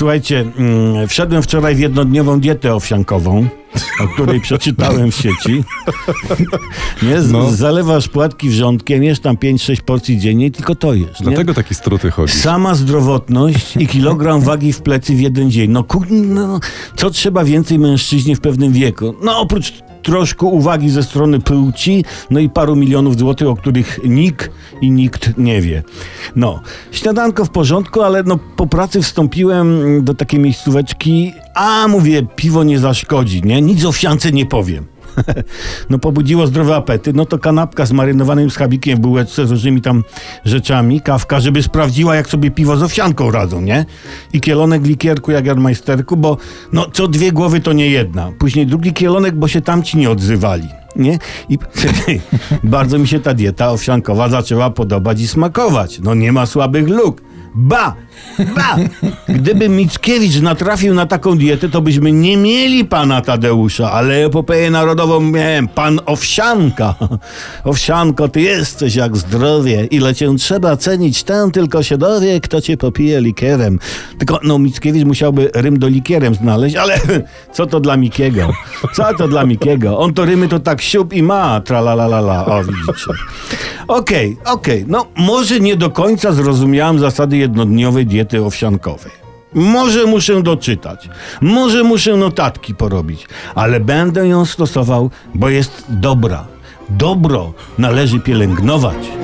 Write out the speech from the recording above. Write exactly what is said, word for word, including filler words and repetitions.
Słuchajcie, mm, wszedłem wczoraj w jednodniową dietę owsiankową, o której przeczytałem w sieci. Nie, z, no. Zalewasz płatki wrzątkiem, jesz tam pięć sześć porcji dziennie i tylko to jesz. Dlatego taki struty chodzi. Sama zdrowotność i kilogram wagi w plecy w jeden dzień. No, ku, no co trzeba więcej mężczyźnie w pewnym wieku? No oprócz troszkę uwagi ze strony płci, no i paru milionów złotych, o których nikt i nikt nie wie. No, śniadanko w porządku, ale no po pracy wstąpiłem do takiej miejscóweczki, a mówię, piwo nie zaszkodzi, nie? Nic o wsiance nie powiem. No pobudziło zdrowy apetyt, no to kanapka z marynowanym schabikiem w bułeczce z różnymi tam rzeczami, kawka, żeby sprawdziła, jak sobie piwo z owsianką radzą, nie? I kielonek likierku Jägermeisterku, bo no co dwie głowy to nie jedna. Później drugi kielonek, bo się tamci nie odzywali, nie? I bardzo mi się ta dieta owsiankowa zaczęła podobać i smakować. No nie ma słabych luk. Ba! Ba! Gdyby Mickiewicz natrafił na taką dietę, to byśmy nie mieli pana Tadeusza, ale epopeję narodową miałem. Pan Owsianka. Owsianko, ty jesteś jak zdrowie. Ile cię trzeba cenić, ten tylko się dowie, kto cię popije likierem. Tylko, no, Mickiewicz musiałby rym do likierem znaleźć, ale co to dla Mikiego? Co to dla Mikiego? On to rymy to tak siup i ma, tralalalala. O, widzicie. Okej, okay, okej. Okay. No, może nie do końca zrozumiałem zasady jednodniowej diety owsiankowej. Może muszę doczytać, może muszę notatki porobić, ale będę ją stosował, bo jest dobra. Dobro należy pielęgnować.